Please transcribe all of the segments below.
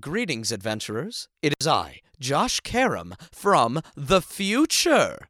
Greetings, adventurers. It is I, Josh Carum, from the future.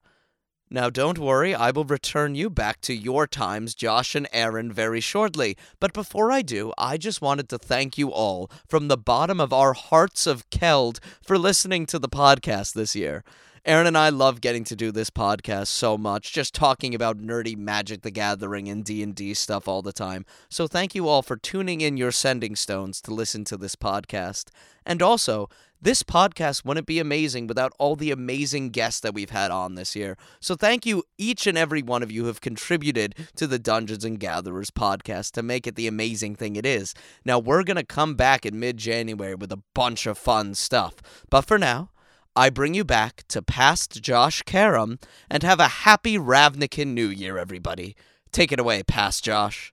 Now don't worry, I will return you back to your times, Josh and Aaron, very shortly. But before I do, I just wanted to thank you all from the bottom of our hearts of Keld for listening to the podcast this year. Aaron and I love getting to do this podcast so much, just talking about nerdy Magic the Gathering and D&D stuff all the time. So thank you all for tuning in your sending stones to listen to this podcast. And also, this podcast wouldn't be amazing without all the amazing guests that we've had on this year. So thank you, each and every one of you who have contributed to the Dungeons & Gatherers podcast to make it the amazing thing it is. Now, we're going to come back in mid-January with a bunch of fun stuff. But for now, I bring you back to past Josh Carum, and have a happy Ravnican New Year, everybody. Take it away, past Josh.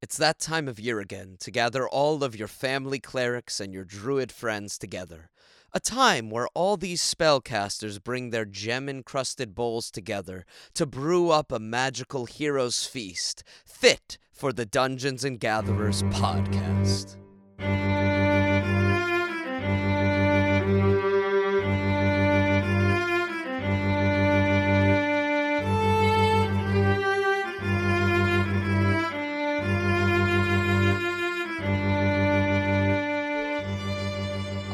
It's that time of year again to gather all of your family clerics and your druid friends together. A time where all these spellcasters bring their gem-encrusted bowls together to brew up a magical hero's feast, fit for the Dungeons & Gatherers podcast.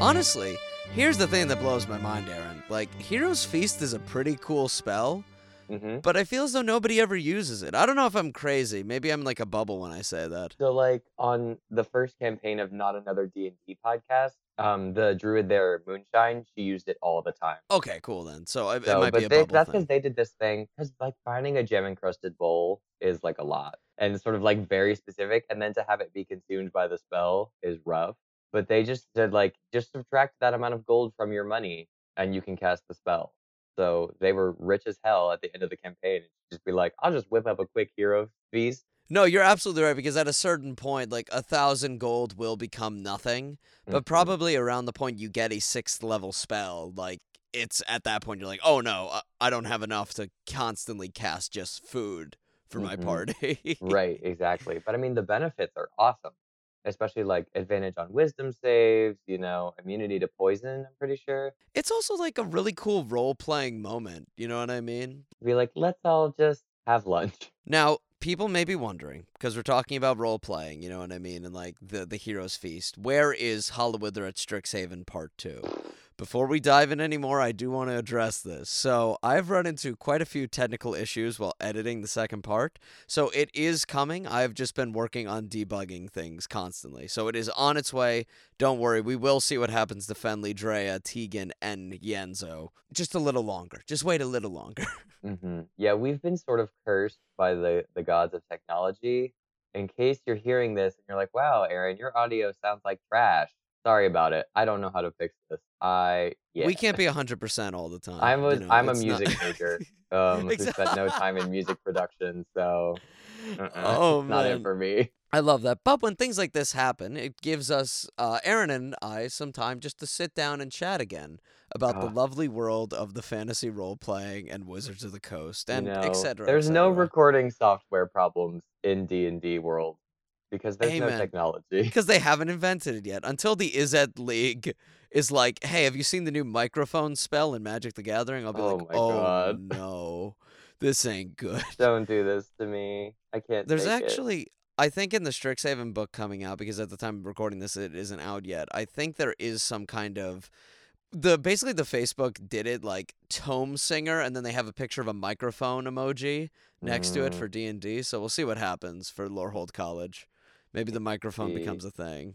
Honestly, here's the thing that blows my mind, Aaron. Like, Hero's Feast is a pretty cool spell, but I feel as though nobody ever uses it. I don't know if I'm crazy. Maybe I'm like a bubble when I say that. So, like, on the first campaign of Not Another D&D podcast, the druid there, Moonshine, she used it all the time. Okay, cool then. So it might be a bubble thing. That's because they did this thing, because, like, finding a gem-encrusted bowl is, like, a lot. And it's sort of, like, very specific, and then to have it be consumed by the spell is rough. But they just said, like, just subtract that amount of gold from your money and you can cast the spell. So they were rich as hell at the end of the campaign. Just be like, I'll just whip up a quick hero feast. No, you're absolutely right, because at a certain point, like, 1,000 gold will become nothing. But probably around the point you get a 6th level spell, like, it's at that point you're like, oh no, I don't have enough to constantly cast just food for my party. Right, exactly. But I mean, the benefits are awesome. Especially, like, advantage on wisdom saves, you know, immunity to poison, I'm pretty sure. It's also, like, a really cool role-playing moment, you know what I mean? Be like, let's all just have lunch. Now, people may be wondering, because we're talking about role-playing, you know what I mean, and, like, the Hero's Feast. Where is Hollowither at Strixhaven Part 2? Before we dive in anymore, I do want to address this. So I've run into quite a few technical issues while editing the second part. So it is coming. I've just been working on debugging things constantly. So it is on its way. Don't worry. We will see what happens to Fenly, Drea, Tegan, and Yenzo. Just a little longer. Just wait a little longer. Yeah, we've been sort of cursed by the gods of technology. In case you're hearing this and you're like, wow, Aaron, your audio sounds like trash. Sorry about it. I don't know how to fix this. We can't be 100% all the time. I'm a music major. Exactly. Who spent no time in music production, so not it for me. I love that. But when things like this happen, it gives us, Aaron and I, some time just to sit down and chat again about the lovely world of the fantasy role-playing and Wizards of the Coast, and etc. There's no recording software problems in D&D world. Because there's no technology. Because they haven't invented it yet. Until the Izzet League is like, hey, have you seen the new microphone spell in Magic the Gathering? I'll be God. No, this ain't good. Don't do this to me. I can't I think in the Strixhaven book coming out, because at the time of recording this, it isn't out yet. I think there is some kind of... Basically, the Facebook did it like Tome Singer, and then they have a picture of a microphone emoji next to it for D&D. So we'll see what happens for Lorehold College. Maybe the microphone becomes a thing.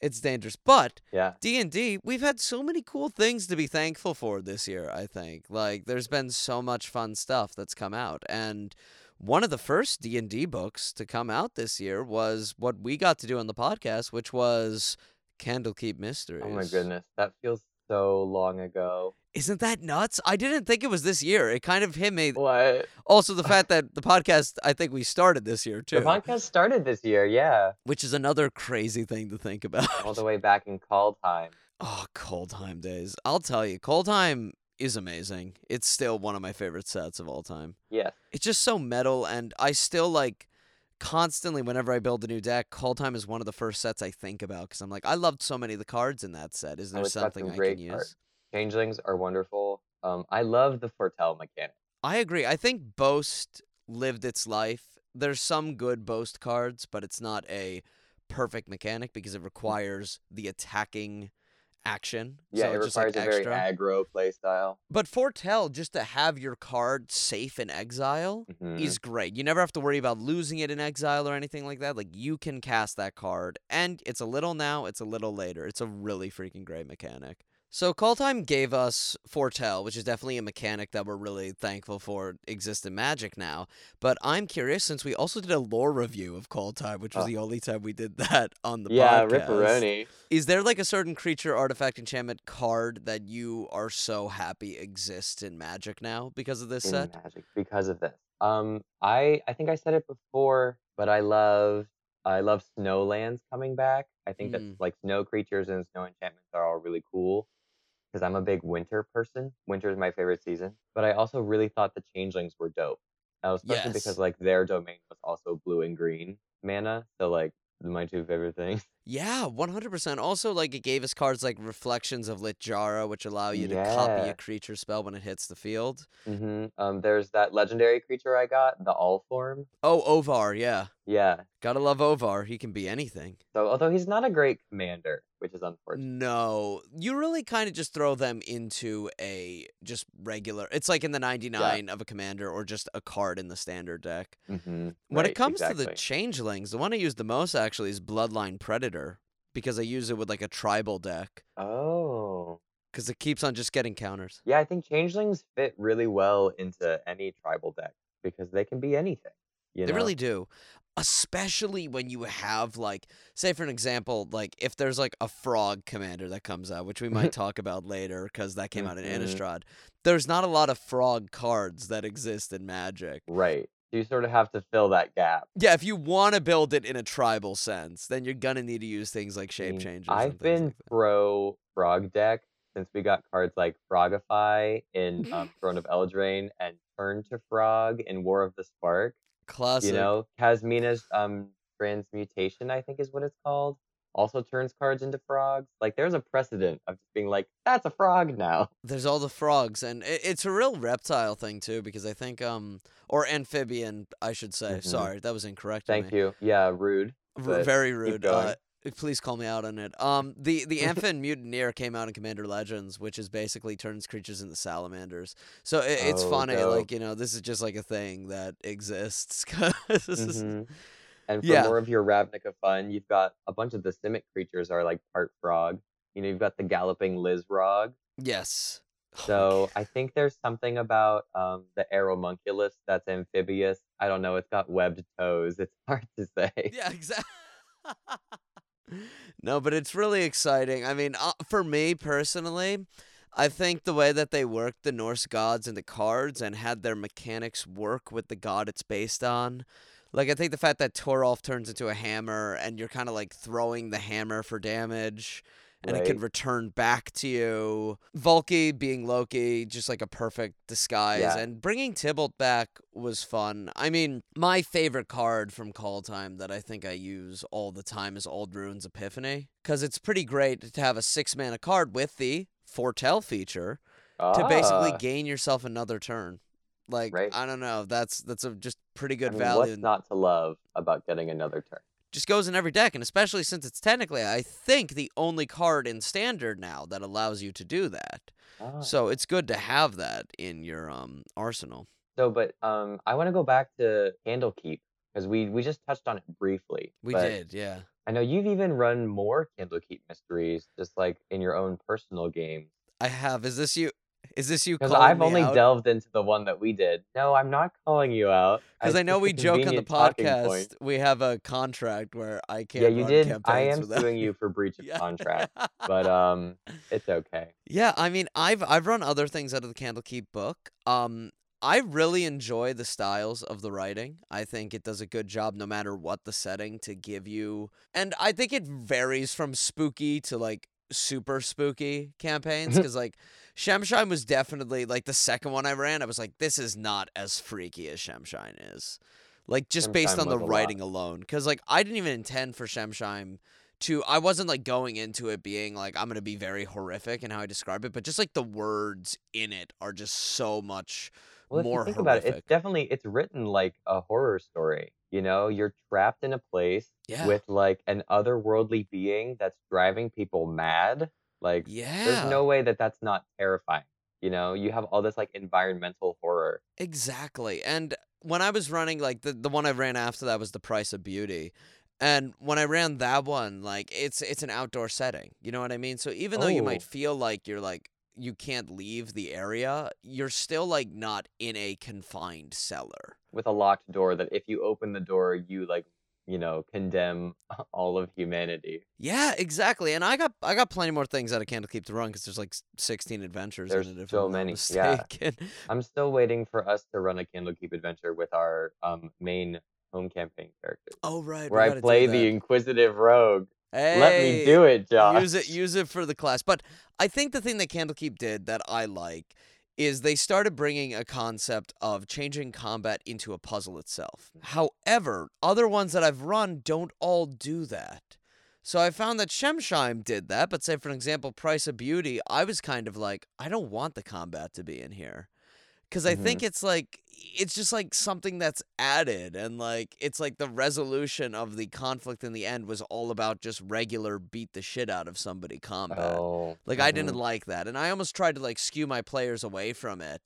It's dangerous. But D&D, we've had so many cool things to be thankful for this year, I think. Like, there's been so much fun stuff that's come out. And one of the first D&D books to come out this year was what we got to do on the podcast, which was Candlekeep Mysteries. Oh, my goodness. That feels so long ago. Isn't that nuts? I didn't think it was this year. It kind of hit me. What? Also, the fact that the podcast, I think we started this year, too. The podcast started this year, yeah. Which is another crazy thing to think about. All the way back in Call Time. Oh, Call Time days. I'll tell you, Call Time is amazing. It's still one of my favorite sets of all time. Yeah. It's just so metal, and I still, like, constantly, whenever I build a new deck, Call Time is one of the first sets I think about because I'm like, I loved so many of the cards in that set. Is there something I can use? Changelings are wonderful. I love the Foretell mechanic. I agree. I think Boast lived its life. There's some good Boast cards, but it's not a perfect mechanic because it requires the attacking action. Yeah, so it requires just like a very aggro play style. But Foretell, just to have your card safe in exile, is great. You never have to worry about losing it in exile or anything like that. Like, you can cast that card, and it's a little now, it's a little later. It's a really freaking great mechanic. So Call Time gave us Foretell, which is definitely a mechanic that we're really thankful for exists in Magic now. But I'm curious, since we also did a lore review of Call Time, which was the only time we did that on the podcast. Ripperoni. Is there like a certain creature, artifact, enchantment card that you are so happy exists in Magic now because of this set? Magic, because of this. I think I said it before, but I love Snowlands coming back. I think that like snow creatures and snow enchantments are all really cool. Because I'm a big winter person. Winter is my favorite season. But I also really thought the changelings were dope. Especially because like their domain was also blue and green mana. So like my two favorite things. Yeah, 100%. Also, like, it gave us cards like Reflections of Lit Jara, which allow you to copy a creature spell when it hits the field. There's that legendary creature I got, the All Form. Oh, Ovar, yeah. Yeah. Gotta love Ovar. He can be anything. So, although he's not a great commander, which is unfortunate. No. You really kind of just throw them into a just regular... It's like in the 99 of a commander or just a card in the standard deck. When it comes to the changelings, the one I use the most, actually, is Bloodline Predator. Because I use it with like a tribal deck. Oh. Because it keeps on just getting counters. Yeah, I think changelings fit really well into any tribal deck because they can be anything. You know? They really do. Especially when you have, like, say for an example, like if there's like a frog commander that comes out, which we might talk about later because that came out in Innistrad. There's not a lot of frog cards that exist in Magic. Right. You sort of have to fill that gap. Yeah, if you want to build it in a tribal sense, then you're going to need to use things like shape changes. I've been pro frog deck since we got cards like Frogify in Throne of Eldraine and Turn to Frog in War of the Spark. Classic. You know, Kazmina's Transmutation, I think is what it's called, also turns cards into frogs. Like, there's a precedent of just being like, that's a frog now. There's all the frogs, and it's a real reptile thing, too, because I think, or amphibian, I should say. Sorry, that was incorrect. Thank you. Yeah, rude. Very rude. Please call me out on it. The Amphin Mutineer came out in Commander Legends, which is basically turns creatures into salamanders. So it's funny, like, you know, this is just like a thing that exists. And for more of your Ravnica fun, you've got a bunch of the Simic creatures are like part frog. You know, you've got the Galloping Lizrog. Yes. So I think there's something about the Aeromunculus that's amphibious. I don't know. It's got webbed toes. It's hard to say. Yeah, exactly. No, but it's really exciting. I mean, for me personally, I think the way that they worked the Norse gods into cards and had their mechanics work with the god it's based on. Like, I think the fact that Torolf turns into a hammer and you're kind of, like, throwing the hammer for damage and it can return back to you. Valky being Loki, just, like, a perfect disguise. Yeah. And bringing Tybalt back was fun. I mean, my favorite card from Call Time that I think I use all the time is Old Ruins Epiphany. Because it's pretty great to have a 6-mana card with the Foretell feature to basically gain yourself another turn. Like, I don't know, that's a just pretty good value. What's not to love about getting another turn? Just goes in every deck, and especially since it's technically, I think, the only card in Standard now that allows you to do that. So it's good to have that in your arsenal. So, but I want to go back to Candlekeep, because we just touched on it briefly. We did, yeah. I know you've even run more Candlekeep Mysteries, just like in your own personal game. I have. Is this you... Is this you calling me out? Because I've only delved into the one that we did. No, I'm not calling you out. Because I know we joke on the podcast. We have a contract where I can't run campaigns. Yeah, you did. I am suing you for breach of contract. But it's okay. Yeah, I mean, I've run other things out of the Candlekeep book. I really enjoy the styles of the writing. I think it does a good job no matter what the setting to give you. And I think it varies from spooky to, like, super spooky campaigns, because like Shemshine was definitely like the second one I ran. I was like, this is not as freaky as Shemshine is. Like, just Shemshine based on the writing alone. Because, like, I didn't even intend for Shemshine to... I wasn't, like, going into it being, like, I'm going to be very horrific in how I describe it. But just, like, the words in it are just so much more horrific. About it, it's definitely... It's written like a horror story, you know? You're trapped in a place with, like, an otherworldly being that's driving people mad. Like, there's no way that that's not terrifying, you know? You have all this, like, environmental horror. Exactly. And... when I was running, like, the one I ran after that was The Price of Beauty. And when I ran that one, like, it's an outdoor setting. You know what I mean? So even though you might feel like you're, like, you can't leave the area, you're still, like, not in a confined cellar. With a locked door that if you open the door, you, like, you know, condemn all of humanity. Yeah, exactly. And I got plenty more things out of Candlekeep to run because there's like 16 adventures in it. There's so many. Yeah. I'm still waiting for us to run a Candlekeep adventure with our main home campaign characters. Oh right. Where I play the inquisitive rogue. Hey, let me do it, Josh. Use it for the class. But I think the thing that Candlekeep did that I like is they started bringing a concept of changing combat into a puzzle itself. However, other ones that I've run don't all do that. So I found that Shemshine did that, but say, for example, Price of Beauty, I was kind of like, I don't want the combat to be in here. Because I think it's like, it's just like something that's added. And like, it's like the resolution of the conflict in the end was all about just regular beat the shit out of somebody combat. Oh, like, I didn't like that. And I almost tried to like skew my players away from it.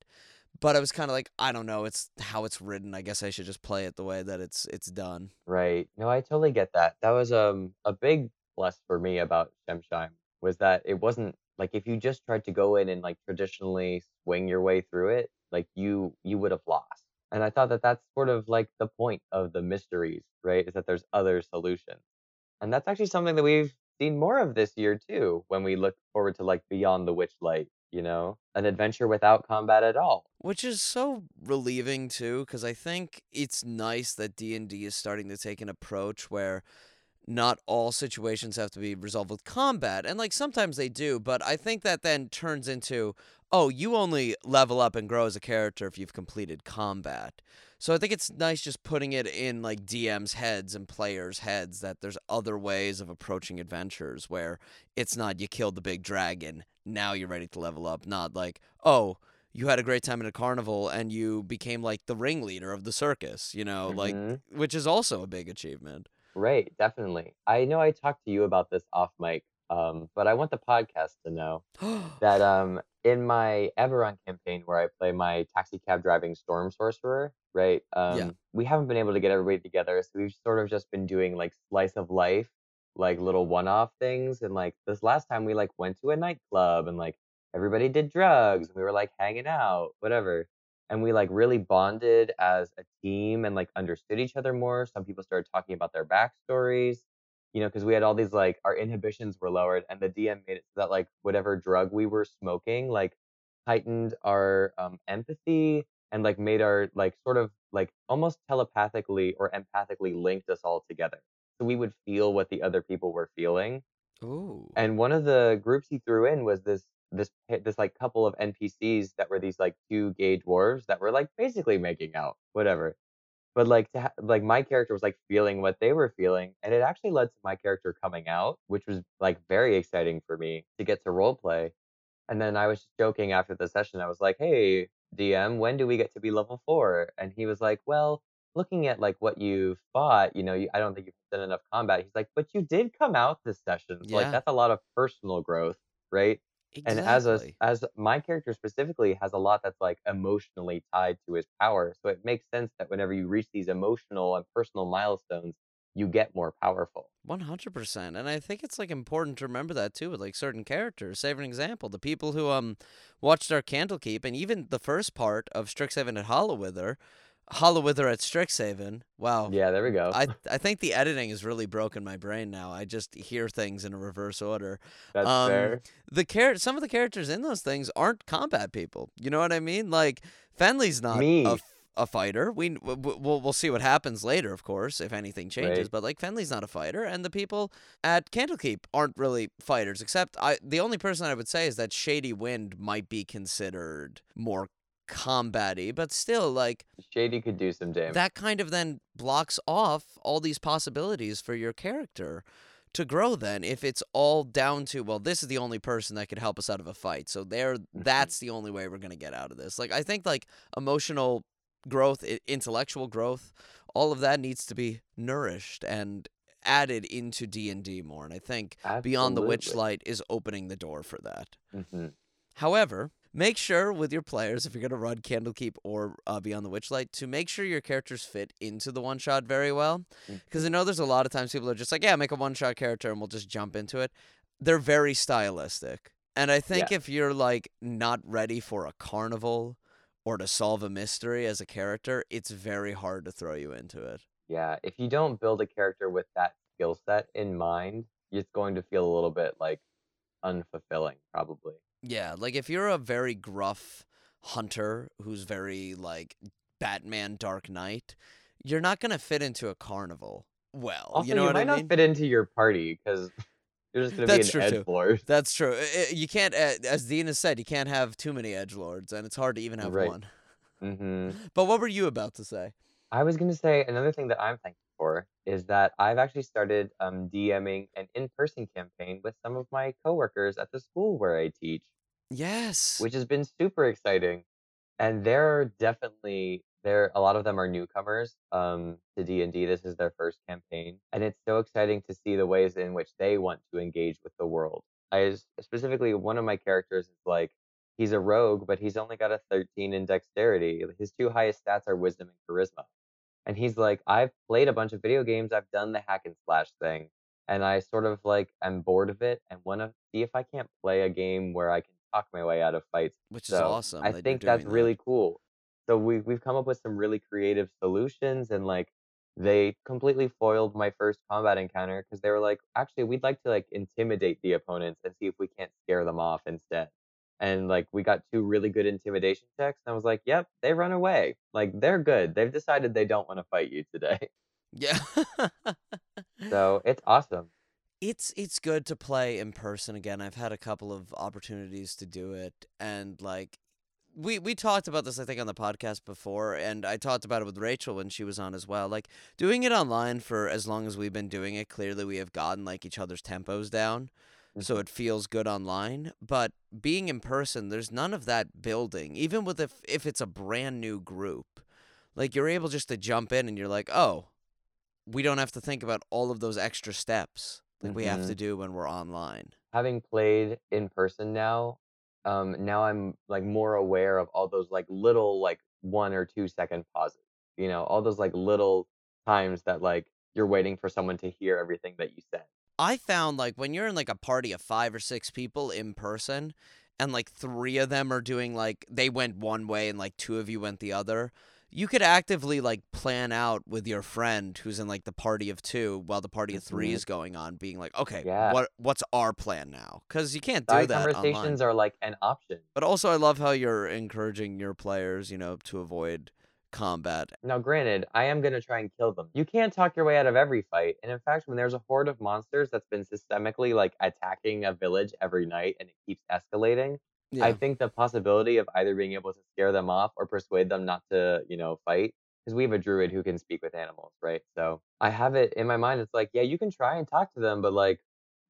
But I was kind of like, I don't know, it's how it's written. I guess I should just play it the way that it's done. Right. No, I totally get that. That was a big plus for me about Shemshine was that it wasn't like if you just tried to go in and like traditionally swing your way through it, like you would have lost. And I thought that that's sort of like the point of the mysteries, right? Is that there's other solutions. And that's actually something that we've seen more of this year too, when we look forward to like Beyond the Witchlight, you know, an adventure without combat at all. Which is so relieving too, because I think it's nice that D&D is starting to take an approach where not all situations have to be resolved with combat. And like sometimes they do, but I think that then turns into, oh, you only level up and grow as a character if you've completed combat. So I think it's nice just putting it in like DMs' heads and players' heads that there's other ways of approaching adventures where it's not you killed the big dragon, now you're ready to level up. Not like, oh, you had a great time at a carnival and you became like the ringleader of the circus, you know, like, which is also a big achievement. Right, definitely. I know I talked to you about this off mic, but I want the podcast to know that in my Everon campaign where I play my taxi cab driving Storm Sorcerer, right? We haven't been able to get everybody together, so we've sort of just been doing like slice of life, like little one-off things. And like this last time we like went to a nightclub and like everybody did drugs and we were like hanging out, whatever. And we like really bonded as a team and like understood each other more. Some people started talking about their backstories, you know, because we had all these like our inhibitions were lowered and the DM made it so that like whatever drug we were smoking like heightened our empathy and like made our like sort of like almost telepathically or empathically linked us all together. So we would feel what the other people were feeling. Ooh. And one of the groups he threw in was this like couple of NPCs that were these like two gay dwarves that were like basically making out, whatever. But like like my character was like feeling what they were feeling, and it actually led to my character coming out, which was like very exciting for me to get to role play. And then I was joking after the session, I was like, "Hey DM, when do we get to be level 4?" And he was like, "Well, looking at like what you've fought, you know, I don't think you've done enough combat." He's like, "But you did come out this session, so like that's a lot of personal growth, right?" Exactly. And as my character specifically has a lot that's like emotionally tied to his power, so it makes sense that whenever you reach these emotional and personal milestones, you get more powerful. 100%, and I think it's like important to remember that too with like certain characters. Say for an example, the people who watched our Candlekeep and even the first part of Strixhaven at Hollowither at Strixhaven. Wow. Yeah, there we go. I think the editing has really broken my brain now. I just hear things in a reverse order. That's fair. Some of the characters in those things aren't combat people. You know what I mean? Like, Fenly's not a fighter. We'll see what happens later, of course, if anything changes. Right. But like, Fenly's not a fighter, and the people at Candlekeep aren't really fighters, except the only person I would say is that Shady Wind might be considered more combat-y, but still, like... Shady could do some damage. That kind of then blocks off all these possibilities for your character to grow then, if it's all down to, well, this is the only person that could help us out of a fight, so that's the only way we're going to get out of this. Like, I think, like, emotional growth, intellectual growth, all of that needs to be nourished and added into D&D more, and I think Absolutely. Beyond the Witchlight is opening the door for that. Mm-hmm. However, make sure with your players, if you're going to run Candlekeep or Beyond the Witchlight, to make sure your characters fit into the one-shot very well. Because I know there's a lot of times people are just like, yeah, make a one-shot character and we'll just jump into it. They're very stylistic. And I think if you're, like, not ready for a carnival or to solve a mystery as a character, it's very hard to throw you into it. Yeah, if you don't build a character with that skill set in mind, it's going to feel a little bit, like, unfulfilling, probably. Yeah, like, if you're a very gruff hunter who's very, like, Batman Dark Knight, you're not going to fit into a carnival well. Also, you know what I mean? You might not fit into your party, because you're just going to be an edgelord. That's true. You can't, as Dean has said, you can't have too many edgelords, and it's hard to even have one. Mm-hmm. But what were you about to say? I was going to say another thing that I'm thankful for is that I've actually started DMing an in-person campaign with some of my coworkers at the school where I teach. Yes. Which has been super exciting. And a lot of them are newcomers to D&D. This is their first campaign. And it's so exciting to see the ways in which they want to engage with the world. Specifically, one of my characters is like, he's a rogue, but he's only got a 13 in dexterity. His two highest stats are wisdom and charisma. And he's like, I've played a bunch of video games. I've done the hack and slash thing. And I sort of like, I'm bored of it and want to see if I can't play a game where I can talk my way out of fights. Which is awesome. I think that's really cool. So we've come up with some really creative solutions. And like, they completely foiled my first combat encounter because they were like, actually, we'd like to like intimidate the opponents and see if we can't scare them off instead. And, like, we got two really good intimidation checks. And I was like, yep, they run away. Like, they're good. They've decided they don't want to fight you today. Yeah. So, it's awesome. It's good to play in person again. I've had a couple of opportunities to do it. And, like, we talked about this, I think, on the podcast before. And I talked about it with Rachel when she was on as well. Like, doing it online for as long as we've been doing it, clearly we have gotten, like, each other's tempos down. So it feels good online, but being in person, there's none of that building, even with if it's a brand new group. Like, you're able just to jump in and you're like, oh, we don't have to think about all of those extra steps that we have to do when we're online. Having played in person now, now I'm, like, more aware of all those, like, little, like, 1 or 2 second pauses. You know, all those, like, little times that, like, you're waiting for someone to hear everything that you said. I found, like, when you're in, like, a party of 5 or 6 people in person and, like, 3 of them are doing, like, they went one way and, like, 2 of you went the other, you could actively, like, plan out with your friend who's in, like, the party of 2 while the party of 3 is going on, being like, okay, what's our plan now? Because you can't do that online. Conversations are, like, an option. But also I love how you're encouraging your players, you know, to avoid combat. Now, granted, I am going to try and kill them. You can't talk your way out of every fight. And in fact, when there's a horde of monsters that's been systemically, like, attacking a village every night and it keeps escalating, I think the possibility of either being able to scare them off or persuade them not to, you know, fight, because we have a druid who can speak with animals, right? So I have it in my mind. It's like, yeah, you can try and talk to them, but, like,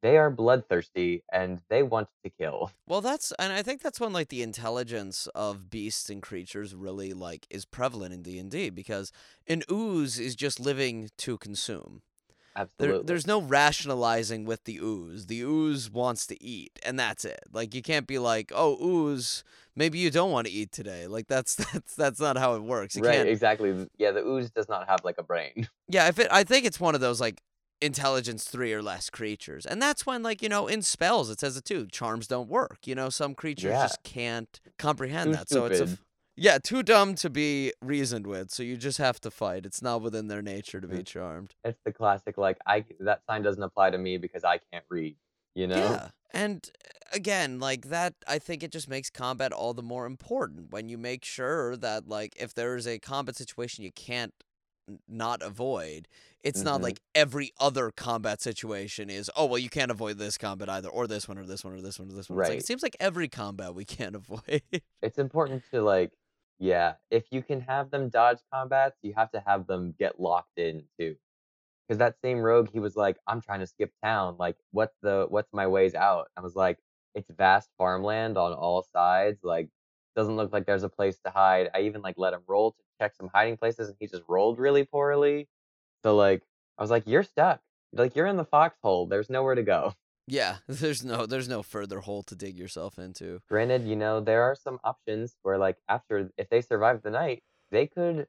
they are bloodthirsty, and they want to kill. Well, and I think that's when, like, the intelligence of beasts and creatures really, like, is prevalent in D&D, because an ooze is just living to consume. Absolutely. There's no rationalizing with the ooze. The ooze wants to eat, and that's it. Like, you can't be like, oh, ooze, maybe you don't want to eat today. Like, that's not how it works. Right, exactly. Yeah, the ooze does not have, like, a brain. Yeah, I think it's one of those, like, intelligence 3 or less creatures. And that's when, like, you know, in spells, it says it too. Charms don't work. You know, some creatures just can't comprehend that. Stupid. So it's too dumb to be reasoned with. So you just have to fight. It's not within their nature to be charmed. It's the classic, like, that sign doesn't apply to me because I can't read, you know? Yeah. And again, like that, I think it just makes combat all the more important when you make sure that, like, if there is a combat situation you can't not avoid, it's not like every other combat situation is, oh, well, you can't avoid this combat either, or this one, or this one, or this one, or this one. Right. It's like, it seems like every combat we can't avoid. It's important to, like, Yeah, if you can have them dodge combats, you have to have them get locked in too. Because that same rogue, he was like, I'm trying to skip town. Like, what's my ways out? I was like, it's vast farmland on all sides. Like, doesn't look like there's a place to hide. I even, like, let him roll to check some hiding places, and he just rolled really poorly. So, like, I was like, you're stuck. Like, you're in the foxhole. There's nowhere to go. Yeah, there's no further hole to dig yourself into. Granted, you know, there are some options where, like, after, if they survive the night, they could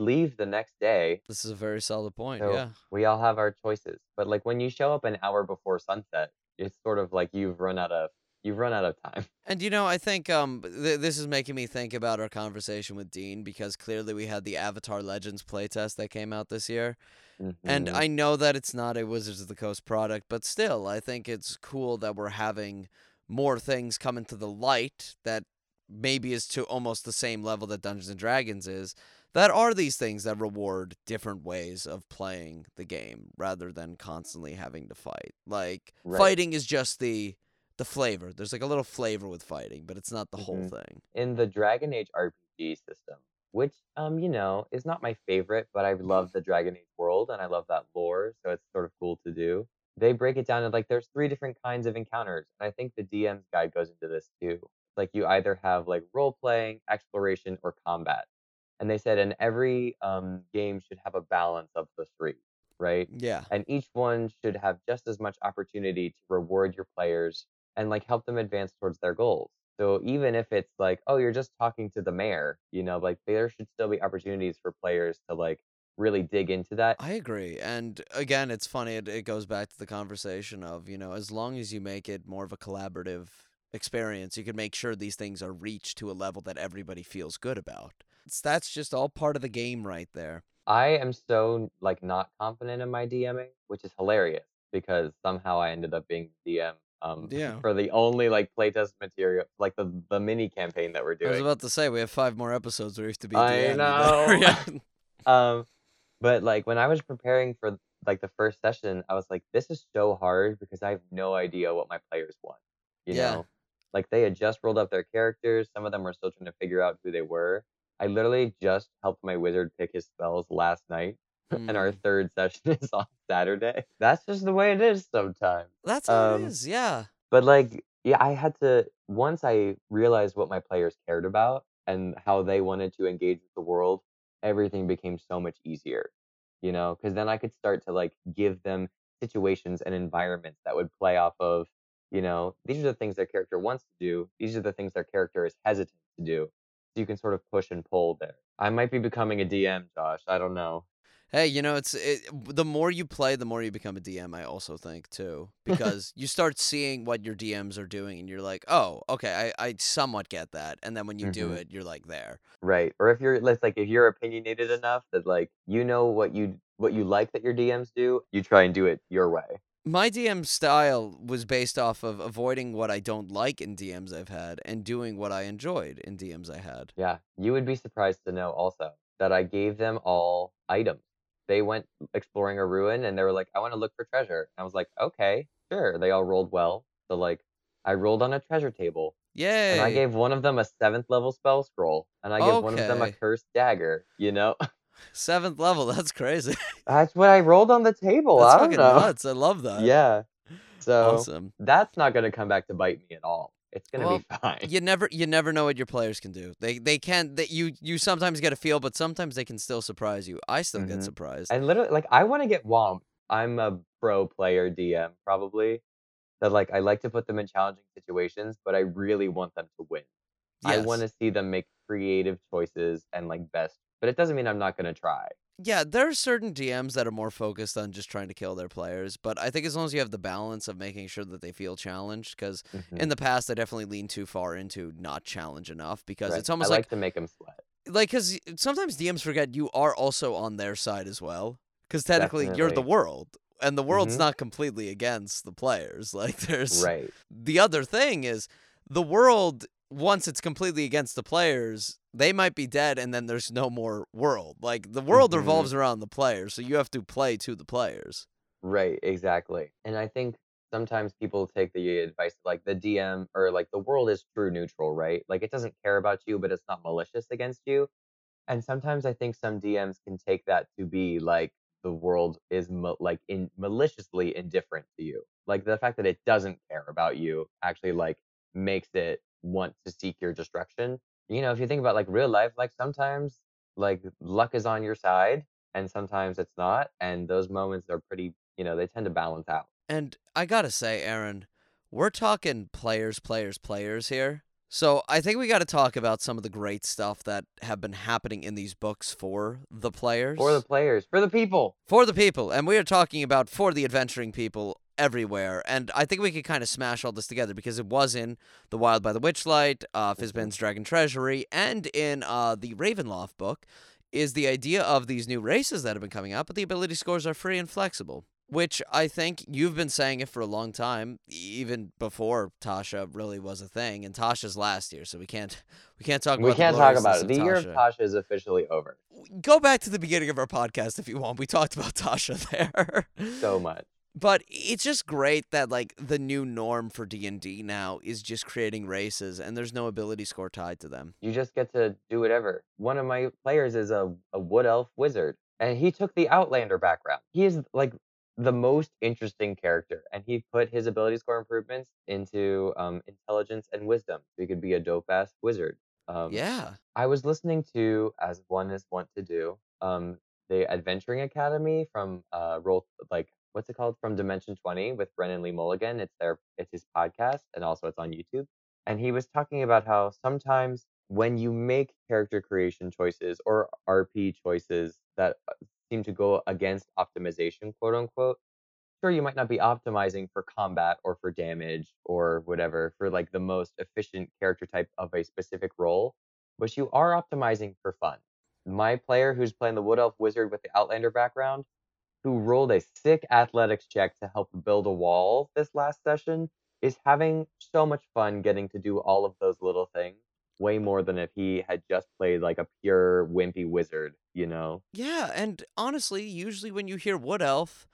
leave the next day. This is a very solid point, so yeah. We all have our choices. But, like, when you show up an hour before sunset, it's sort of like you've run out of time. And, you know, I think this is making me think about our conversation with Dean, because clearly we had the Avatar Legends playtest that came out this year. Mm-hmm. And I know that it's not a Wizards of the Coast product, but still, I think it's cool that we're having more things come into the light that maybe is to almost the same level that Dungeons & Dragons is, that are these things that reward different ways of playing the game rather than constantly having to fight. Like, right. Fighting is just the flavor. There's, like, a little flavor with fighting, but it's not the whole thing. In the Dragon Age RPG system, which, you know, is not my favorite, but I love the Dragon Age world, and I love that lore, so it's sort of cool to do. They break it down to, like, there's 3 different kinds of encounters, and I think the DM's guide goes into this, too. Like, you either have, like, role-playing, exploration, or combat. And they said, and every game should have a balance of the 3, right? Yeah. And each one should have just as much opportunity to reward your players and, like, help them advance towards their goals. So even if it's like, oh, you're just talking to the mayor, you know, like, there should still be opportunities for players to, like, really dig into that. I agree. And again, it's funny. It goes back to the conversation of, you know, as long as you make it more of a collaborative experience, you can make sure these things are reached to a level that everybody feels good about. That's just all part of the game right there. I am so, like, not confident in my DMing, which is hilarious because somehow I ended up being DM. Yeah. For the only, like, playtest material, like the mini campaign that we're doing. I was about to say we have 5 more episodes where we have to be. I know. But, like, when I was preparing for, like, the first session, I was like, this is so hard because I have no idea what my players want. You know, like, they had just rolled up their characters. Some of them were still trying to figure out who they were. I literally just helped my wizard pick his spells last night. And our third session is on Saturday. That's just the way it is sometimes. That's how it is, yeah. But, like, yeah, I had to, once I realized what my players cared about and how they wanted to engage with the world, everything became so much easier, you know? Because then I could start to, like, give them situations and environments that would play off of, you know, these are the things their character wants to do. These are the things their character is hesitant to do. So you can sort of push and pull there. I might be becoming a DM, Josh. I don't know. Hey, you know, the more you play, the more you become a DM, I also think, too. Because you start seeing what your DMs are doing, and you're like, oh, okay, I somewhat get that. And then when you do it, you're, like, there. Right. Or if you're, like, if you're opinionated enough that, like, you know what you like that your DMs do, you try and do it your way. My DM style was based off of avoiding what I don't like in DMs I've had and doing what I enjoyed in DMs I had. Yeah. You would be surprised to know also that I gave them all items. They went exploring a ruin, and they were like, I want to look for treasure. And I was like, okay, sure. They all rolled well. So, like, I rolled on a treasure table. Yay! And I gave one of them a 7th level spell scroll. And I gave one of them a cursed dagger, you know? 7th level, that's crazy. That's what I rolled on the table. That's I don't fucking know. Nuts. I love that. Yeah. So, awesome. That's not going to come back to bite me at all. It's gonna be fine. You never know what your players can do. You sometimes get a feel, but sometimes they can still surprise you. I still get surprised. And literally, like, I want to get whomped. I'm a pro player DM probably. That, like, I like to put them in challenging situations, but I really want them to win. Yes. I want to see them make creative choices and, like, best. But it doesn't mean I'm not gonna try. Yeah, there are certain DMs that are more focused on just trying to kill their players, but I think as long as you have the balance of making sure that they feel challenged, because in the past I definitely leaned too far into not challenge enough, because it's almost I like to make them sweat. Like, because sometimes DMs forget you are also on their side as well, because technically you're the world, and the world's not completely against the players. Like, there's the other thing is the world. Once it's completely against the players, they might be dead, and then there's no more world. Like, the world revolves around the players, so you have to play to the players. Right, exactly. And I think sometimes people take the advice of, like, the DM or, like, the world is true neutral, right? Like, it doesn't care about you, but it's not malicious against you. And sometimes I think some DMs can take that to be, like, the world is, maliciously indifferent to you. Like, the fact that it doesn't care about you actually, like, makes it want to seek your destruction. You know, if you think about, like, real life, like, sometimes, like, luck is on your side, and sometimes it's not, and those moments are pretty, you know, they tend to balance out. And I gotta say, Aaron, we're talking players here. So I think we gotta talk about some of the great stuff that have been happening in these books for the players. For the people. And we are talking about for the adventuring people everywhere. And I think we could kind of smash all this together because it was in The Wild by the Witchlight, Fizban's Dragon Treasury, and in the Ravenloft book is the idea of these new races that have been coming out, but the ability scores are free and flexible. Which I think you've been saying it for a long time, even before Tasha really was a thing, and Tasha's last year, so we can't talk about it. The year of Tasha is officially over. Go back to the beginning of our podcast if you want. We talked about Tasha there so much. But it's just great that, like, the new norm for D&D now is just creating races, and there's no ability score tied to them. You just get to do whatever. One of my players is a wood elf wizard, and he took the Outlander background. He is, like, the most interesting character, and he put his ability score improvements into intelligence and wisdom, so he could be a dope-ass wizard. Yeah. I was listening to, as one is wont to do, the Adventuring Academy from what's it called? From Dimension 20 with Brennan Lee Mulligan. It's his podcast, and also it's on YouTube. And he was talking about how sometimes when you make character creation choices or RP choices that seem to go against optimization, quote unquote, sure, you might not be optimizing for combat or for damage or whatever, for, like, the most efficient character type of a specific role, but you are optimizing for fun. My player who's playing the Wood Elf Wizard with the Outlander background, who rolled a sick athletics check to help build a wall this last session, is having so much fun getting to do all of those little things, way more than if he had just played, like, a pure wimpy wizard, you know? Yeah, and honestly, usually when you hear wood elf,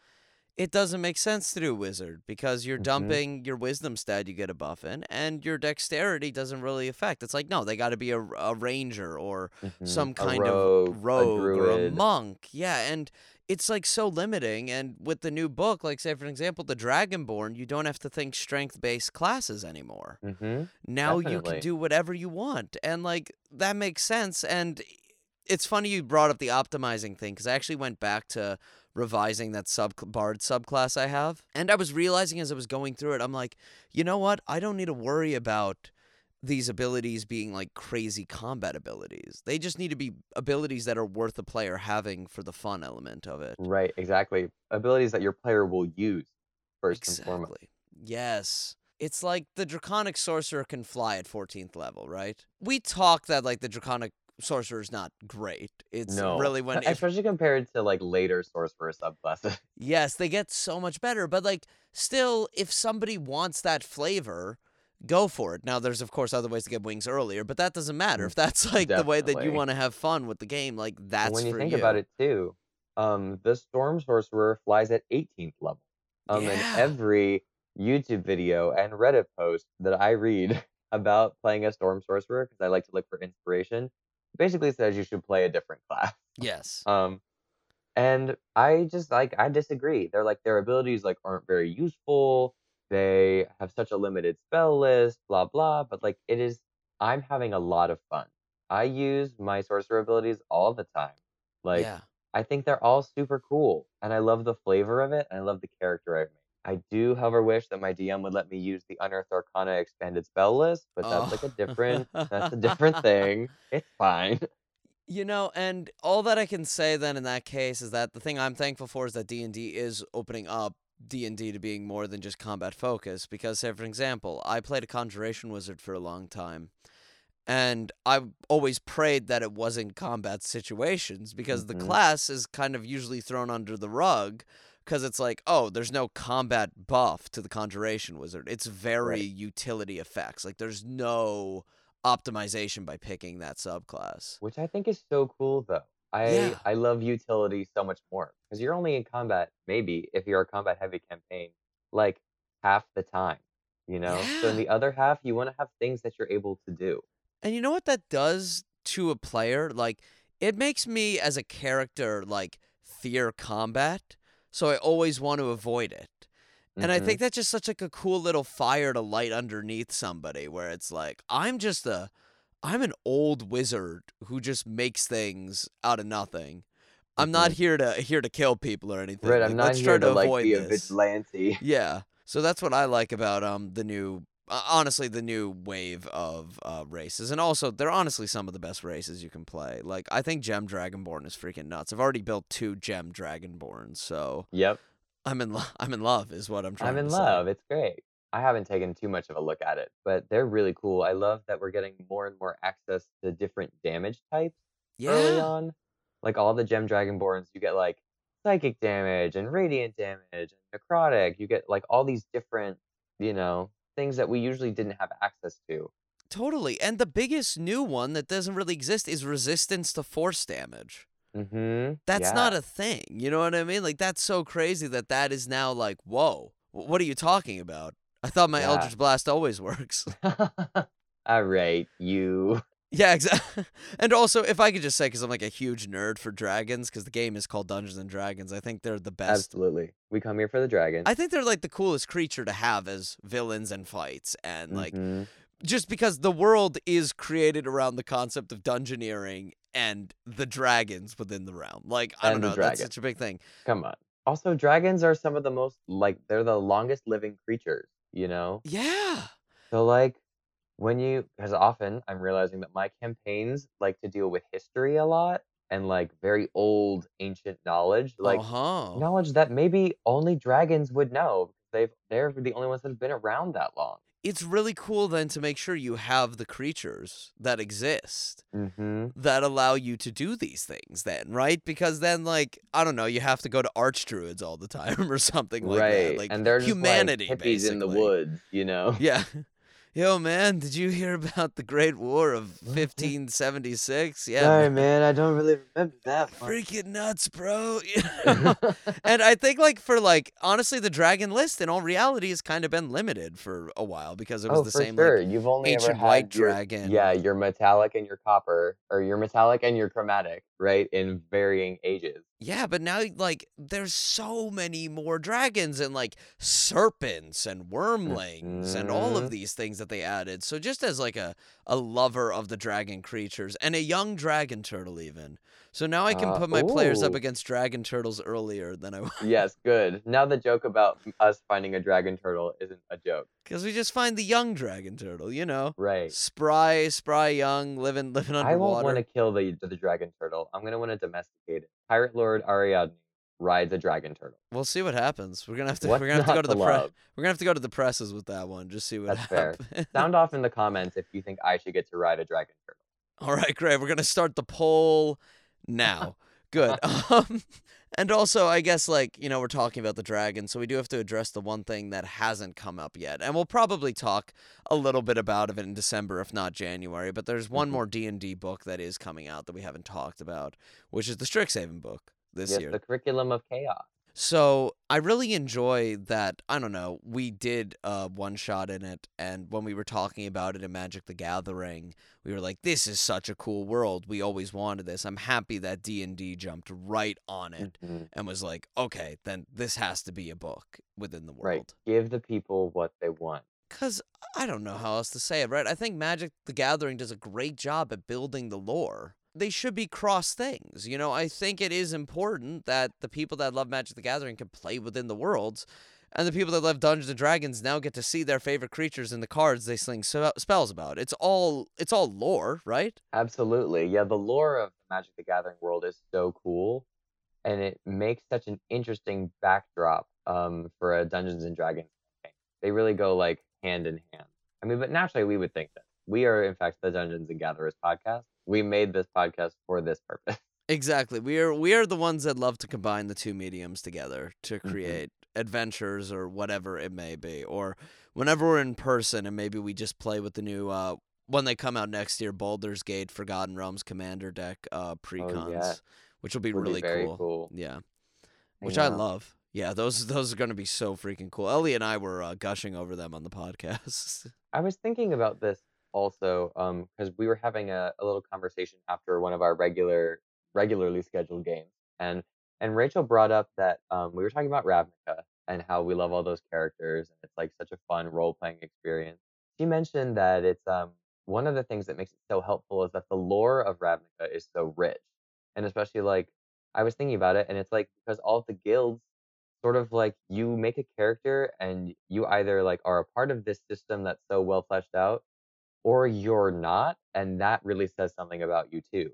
it doesn't make sense to do wizard, because you're dumping your wisdom stat you get a buff in, and your dexterity doesn't really affect. It's like, no, they got to be a ranger or some kind of rogue or a monk. Yeah, and it's, like, so limiting, and with the new book, like, say, for example, the Dragonborn, you don't have to think strength-based classes anymore. Now Definitely. You can do whatever you want, and, like, that makes sense, and it's funny you brought up the optimizing thing, because I actually went back to revising that bard subclass I have, and I was realizing as I was going through it, I'm like, you know what, I don't need to worry about these abilities being, like, crazy combat abilities. They just need to be abilities that are worth the player having for the fun element of it. Right, exactly. Abilities that your player will use first and foremost. Yes. It's like the Draconic Sorcerer can fly at 14th level, right? We talk that, like, the Draconic Sorcerer is not great. It's really when... Especially compared to, like, later Sorcerer subclasses. Yes, they get so much better. But, like, still, if somebody wants that flavor, go for it. Now, there's, of course, other ways to get wings earlier, but that doesn't matter. If that's, like, Definitely. The way that you want to have fun with the game, like, that's for you. When you think about it, too, the Storm Sorcerer flies at 18th level. And every YouTube video and Reddit post that I read about playing a Storm Sorcerer, because I like to look for inspiration, basically says you should play a different class. Yes. And I just, like, I disagree. They're, like, their abilities, like, aren't very useful. They have such a limited spell list, blah, blah. But, like, it is, I'm having a lot of fun. I use my sorcerer abilities all the time. Like, I think they're all super cool. And I love the flavor of it. And I love the character I've made. I do, however, wish that my DM would let me use the Unearthed Arcana expanded spell list. But that's, like, a different thing. It's fine. You know, and all that I can say then in that case is that the thing I'm thankful for is that D&D is opening up D&D to being more than just combat focus, because, say, for example, I played a Conjuration Wizard for a long time, and I always prayed that it wasn't combat situations, because the class is kind of usually thrown under the rug, because it's like, oh, there's no combat buff to the Conjuration Wizard. It's very utility effects. Like, there's no optimization by picking that subclass. Which I think is so cool, though. I love utility so much more, because you're only in combat, maybe, if you're a combat-heavy campaign. Like, half the time, you know? Yeah. So in the other half, you want to have things that you're able to do. And you know what that does to a player? Like, it makes me as a character, like, fear combat, so I always want to avoid it. And I think that's just such like a cool little fire to light underneath somebody where it's like, I'm an old wizard who just makes things out of nothing. I'm not here to kill people or anything. Right, like, I'm not here to like be a vigilante. Yeah. So that's what I like about the new wave of races. And also, they're honestly some of the best races you can play. Like, I think Gem Dragonborn is freaking nuts. I've already built 2 Gem Dragonborns, so yep. I'm in love is what I'm trying to say. I'm in love. It's great. I haven't taken too much of a look at it, but they're really cool. I love that we're getting more and more access to different damage types early on. Like all the Gem Dragonborns, you get like psychic damage and radiant damage and necrotic. You get like all these different, you know, things that we usually didn't have access to. Totally. And the biggest new one that doesn't really exist is resistance to force damage. Mm-hmm. That's not a thing. You know what I mean? Like, that's so crazy that is now like, whoa, what are you talking about? I thought my Eldritch Blast always works. All right, you. Yeah, exactly. And also, if I could just say, because I'm like a huge nerd for dragons, because the game is called Dungeons and Dragons, I think they're the best. Absolutely. We come here for the dragons. I think they're like the coolest creature to have as villains and fights and like, just because the world is created around the concept of dungeoneering and the dragons within the realm. Like, I don't know, that's such a big thing. Come on. Also, dragons are some of the most, like, they're the longest living creatures, you know? Yeah. So, like, because often I'm realizing that my campaigns like to deal with history a lot and, like, very old, ancient knowledge. Like, knowledge that maybe only dragons would know. They're the only ones that have been around that long. It's really cool then to make sure you have the creatures that exist that allow you to do these things then, right? Because then, like, I don't know, you have to go to archdruids all the time or something like that. Like, and they're just humanity, like hippies basically. In the woods, you know? Yeah. Yo, man, did you hear about the Great War of 1576? Yeah. Sorry, man, I don't really remember that one. Freaking nuts, bro. You know? And I think, like, for, like, honestly, the Dragon List in all reality has kind of been limited for a while because it was the same, sure. Like, you've only ancient ever had white dragon. Yeah, your metallic and your copper, or your metallic and your chromatic, right, in varying ages. Yeah, but now, like, there's so many more dragons and, like, serpents and wormlings and all of these things that they added. So just as, like, a lover of the dragon creatures and a young dragon turtle even. So now I can put my players up against dragon turtles earlier than I was. Yes, good. Now the joke about us finding a dragon turtle isn't a joke. Because we just find the young dragon turtle, you know? Right. Spry young, living underwater. I won't want to kill the dragon turtle. I'm going to want to domesticate it. Pirate Lord Ariadne rides a dragon turtle. We'll see what happens. We're gonna have to go to the presses with that one. Just see what happens. Fair. Sound off in the comments if you think I should get to ride a dragon turtle. All right, great. We're gonna start the poll now. Good. And also, I guess, like, you know, we're talking about the dragon, so we do have to address the one thing that hasn't come up yet. And we'll probably talk a little bit about it in December, if not January. But there's one more D&D book that is coming out that we haven't talked about, which is the Strixhaven book this year. The Curriculum of Chaos. So I really enjoy that, I don't know, we did one shot in it, and when we were talking about it in Magic the Gathering, we were like, this is such a cool world. We always wanted this. I'm happy that D&D jumped right on it and was like, okay, then this has to be a book within the world. Right. Give the people what they want. Because I don't know how else to say it, right? I think Magic the Gathering does a great job at building the lore. They should be cross things. You know, I think it is important that the people that love Magic the Gathering can play within the worlds, and the people that love Dungeons and Dragons now get to see their favorite creatures in the cards they sling spells about. It's all lore, right? Absolutely. Yeah, the lore of the Magic the Gathering world is so cool, and it makes such an interesting backdrop for a Dungeons and Dragons campaign. They really go, like, hand in hand. I mean, but naturally we would think that. We are, in fact, the Dungeons and Gatherers podcast. We made this podcast for this purpose. Exactly. We are the ones that love to combine the two mediums together to create adventures or whatever it may be. Or whenever we're in person and maybe we just play with the new, when they come out next year, Baldur's Gate Forgotten Realms Commander deck pre-cons, which will be really cool. Yeah. Which I love. Yeah, those are going to be so freaking cool. Ellie and I were gushing over them on the podcast. I was thinking about this also because we were having a little conversation after one of our regularly scheduled games, and Rachel brought up that we were talking about Ravnica and how we love all those characters and it's like such a fun role-playing experience. She mentioned that it's one of the things that makes it so helpful is that the lore of Ravnica is so rich, and especially like I was thinking about it, and it's like because all of the guilds sort of like you make a character and you either like are a part of this system that's so well fleshed out or you're not, and that really says something about you too,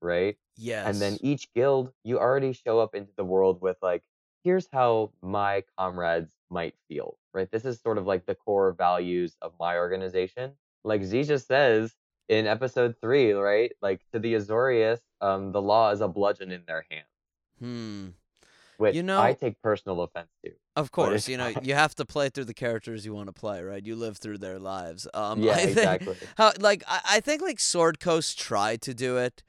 right? Yes. And then each guild, you already show up into the world with like, here's how my comrades might feel, right? This is sort of like the core values of my organization. Like Zija says in episode 3, right? Like to the Azorius, the law is a bludgeon in their hand. Which I take personal offense to. Of course, you have to play through the characters you want to play, right? You live through their lives. Yeah, exactly. I think Sword Coast tried to do it.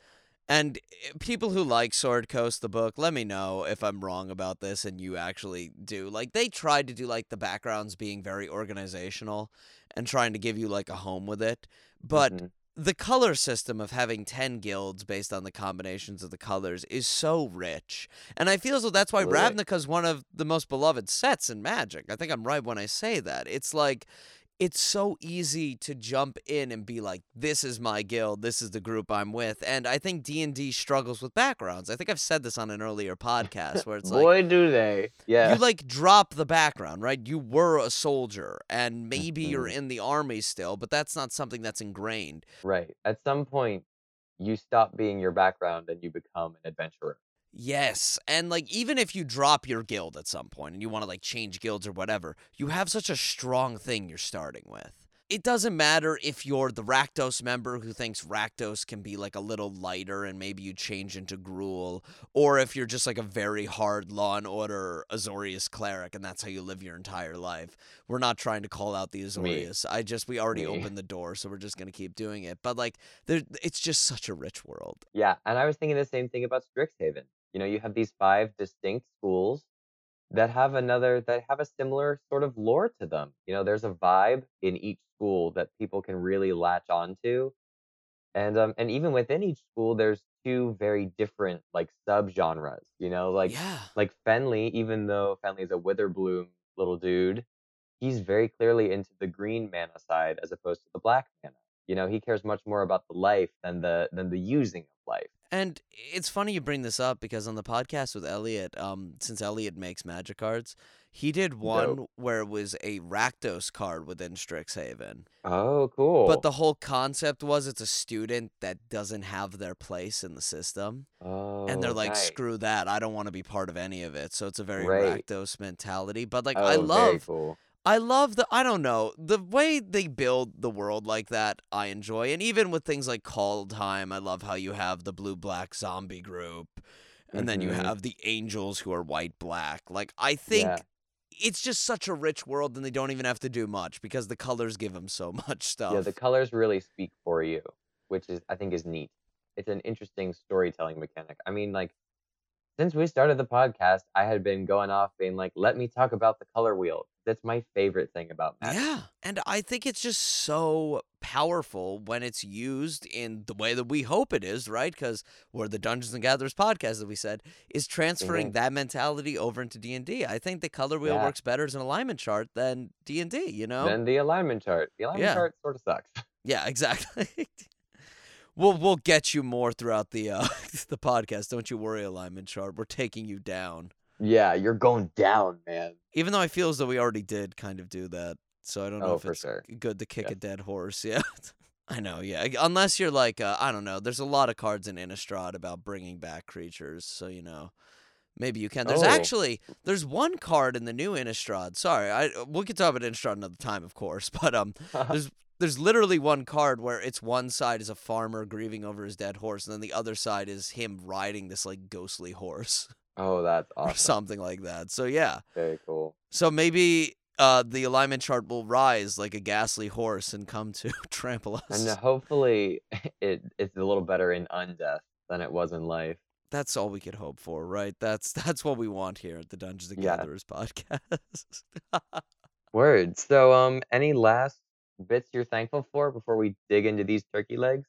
And people who like Sword Coast, the book, let me know if I'm wrong about this and you actually do. Like, they tried to do, like, the backgrounds being very organizational and trying to give you, like, a home with it. But the color system of having 10 guilds based on the combinations of the colors is so rich. And I feel as though that's why Ravnica is one of the most beloved sets in Magic. I think I'm right when I say that. It's like... it's so easy to jump in and be like, this is my guild, this is the group I'm with. And I think D&D struggles with backgrounds. I think I've said this on an earlier podcast where it's boy, do they. Yeah. You, like, drop the background, right? You were a soldier, and maybe you're in the army still, but that's not something that's ingrained. Right. At some point, you stop being your background and you become an adventurer. Yes, and, like, even if you drop your guild at some point and you want to, like, change guilds or whatever, you have such a strong thing you're starting with. It doesn't matter if you're the Rakdos member who thinks Rakdos can be, like, a little lighter and maybe you change into Gruul, or if you're just, like, a very hard Law & Order Azorius cleric and that's how you live your entire life. We're not trying to call out the Azorius. We already opened the door, so we're just going to keep doing it. But, like, it's just such a rich world. Yeah, and I was thinking the same thing about Strixhaven. You know, you have these 5 distinct schools that have a similar sort of lore to them. You know, there's a vibe in each school that people can really latch onto. And even within each school, there's 2 very different, like, subgenres, you know, like Fenly, even though Fenly is a Witherbloom little dude, he's very clearly into the green mana side as opposed to the black mana. You know, he cares much more about the life than the using of life. And it's funny you bring this up because on the podcast with Elliot, since Elliot makes Magic cards, he did one where it was a Rakdos card within Strixhaven. Oh, cool. But the whole concept was it's a student that doesn't have their place in the system. Oh, and they're like, screw that. I don't want to be part of any of it. So it's a very Rakdos mentality. But like, I love the way they build the world like that, I enjoy. And even with things like Call Time, I love how you have the blue-black zombie group, and then you have the angels who are white-black. Like, I think it's just such a rich world, and they don't even have to do much because the colors give them so much stuff. Yeah, the colors really speak for you, which is I think is neat. It's an interesting storytelling mechanic. I mean, like, since we started the podcast, I had been going off being like, let me talk about the color wheel. That's my favorite thing about Magic. Yeah, and I think it's just so powerful when it's used in the way that we hope it is, right? Because where the Dungeons & Gatherers podcast, that we said, is transferring that mentality over into D&D. I think the color wheel works better as an alignment chart than D&D, you know? Than the alignment chart. The alignment chart sort of sucks. Yeah, exactly. We'll get you more throughout the podcast. Don't you worry, alignment chart. We're taking you down. Yeah, you're going down, man. Even though I feel as though we already did kind of do that, so I don't know if it's good to kick a dead horse. Yeah, I know, yeah. Unless you're like, I don't know, there's a lot of cards in Innistrad about bringing back creatures, so, you know, maybe you can. There's there's one card in the new Innistrad. Sorry, we can talk about Innistrad another time, of course, but there's literally one card where it's one side is a farmer grieving over his dead horse, and then the other side is him riding this, like, ghostly horse. Oh, that's awesome. Or something like that. So, yeah. Very cool. So maybe the alignment chart will rise like a ghastly horse and come to trample us. And hopefully it's a little better in Undeath than it was in Life. That's all we could hope for, right? That's what we want here at the Dungeons and Gatherers podcast. Word. So, any last bits you're thankful for before we dig into these turkey legs?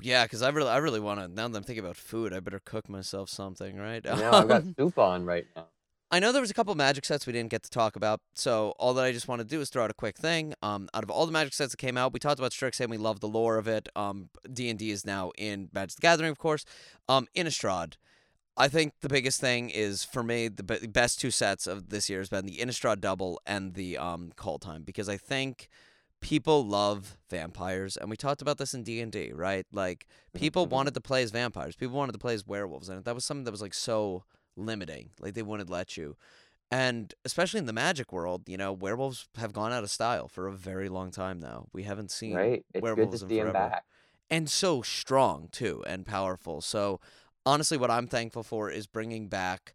Yeah, because I really want to. Now that I'm thinking about food, I better cook myself something, right? Yeah, I've got soup on right now. I know there was a couple of magic sets we didn't get to talk about, so all that I just want to do is throw out a quick thing. Out of all the magic sets that came out, we talked about Strixhaven, we love the lore of it. D&D is now in Magic the Gathering, of course. Innistrad. I think the biggest thing is, for me, the best two sets of this year has been the Innistrad double and the Call Time, because I think people love vampires, and we talked about this in D&D, right? Like, people wanted to play as vampires. People wanted to play as werewolves, and that was something that was, like, so limiting. Like, they wouldn't let you. And especially in the magic world, you know, werewolves have gone out of style for a very long time now. We haven't seen werewolves in forever. It's good to see them back. And so strong, too, and powerful. So, honestly, what I'm thankful for is bringing back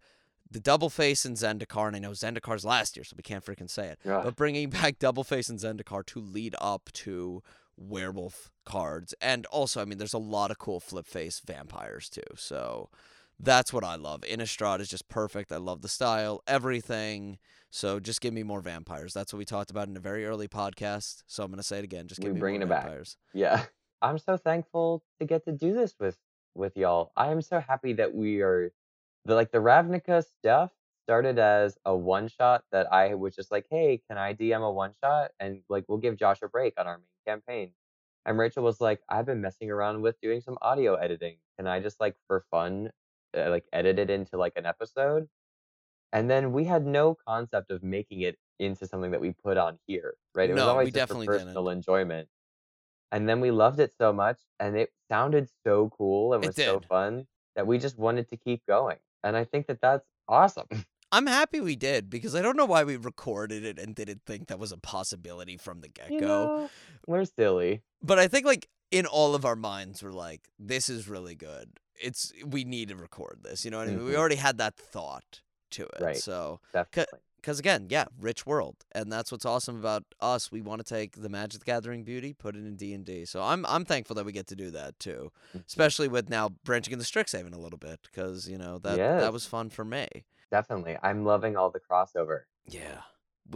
the Double Face and Zendikar, and I know Zendikar's last year, so we can't freaking say it. Yeah. But bringing back Double Face and Zendikar to lead up to werewolf cards. And also, I mean, there's a lot of cool flip face vampires, too, so that's what I love. Innistrad is just perfect. I love the style, everything. So just give me more vampires. That's what we talked about in a very early podcast. So I'm going to say it again. Just give me more vampires. Back. Yeah. I'm so thankful to get to do this with y'all. I am so happy that we are, the Ravnica stuff started as a one-shot that I was just like, hey, can I DM a one-shot? And, we'll give Josh a break on our main campaign. And Rachel was like, I've been messing around with doing some audio editing. Can I just, for fun, edit it into an episode? And then we had no concept of making it into something that we put on here, right? It was always just for personal enjoyment. And then we loved it so much, and it sounded so cool and was so fun that we just wanted to keep going. And I think that that's awesome. I'm happy we did, because I don't know why we recorded it and didn't think that was a possibility from the get-go. You know, we're silly. But I think, in all of our minds, we're like, this is really good. We need to record this, you know what I mean? We already had that thought to it. Right. So, because again, rich world. And that's what's awesome about us. We want to take the Magic the Gathering beauty, put it in D&D. So I'm thankful that we get to do that too, especially with now branching into Strixhaven a little bit, because, you know, that was fun for me. Definitely. I'm loving all the crossover. Yeah.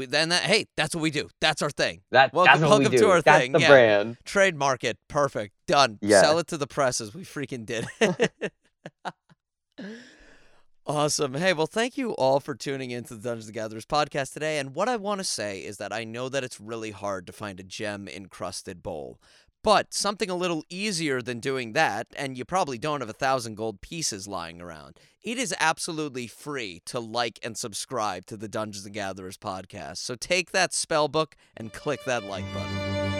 That's what we do. That's our thing. Welcome to our thing. That's the brand. Trademark it. Perfect. Done. Yeah. Sell it to the presses. We freaking did it. Awesome. Hey, well, thank you all for tuning into the Dungeons & Gatherers podcast today. And what I want to say is that I know that it's really hard to find a gem-encrusted bowl. But something a little easier than doing that, and you probably don't have 1,000 gold pieces lying around. It is absolutely free to like and subscribe to the Dungeons & Gatherers podcast. So take that spell book and click that like button.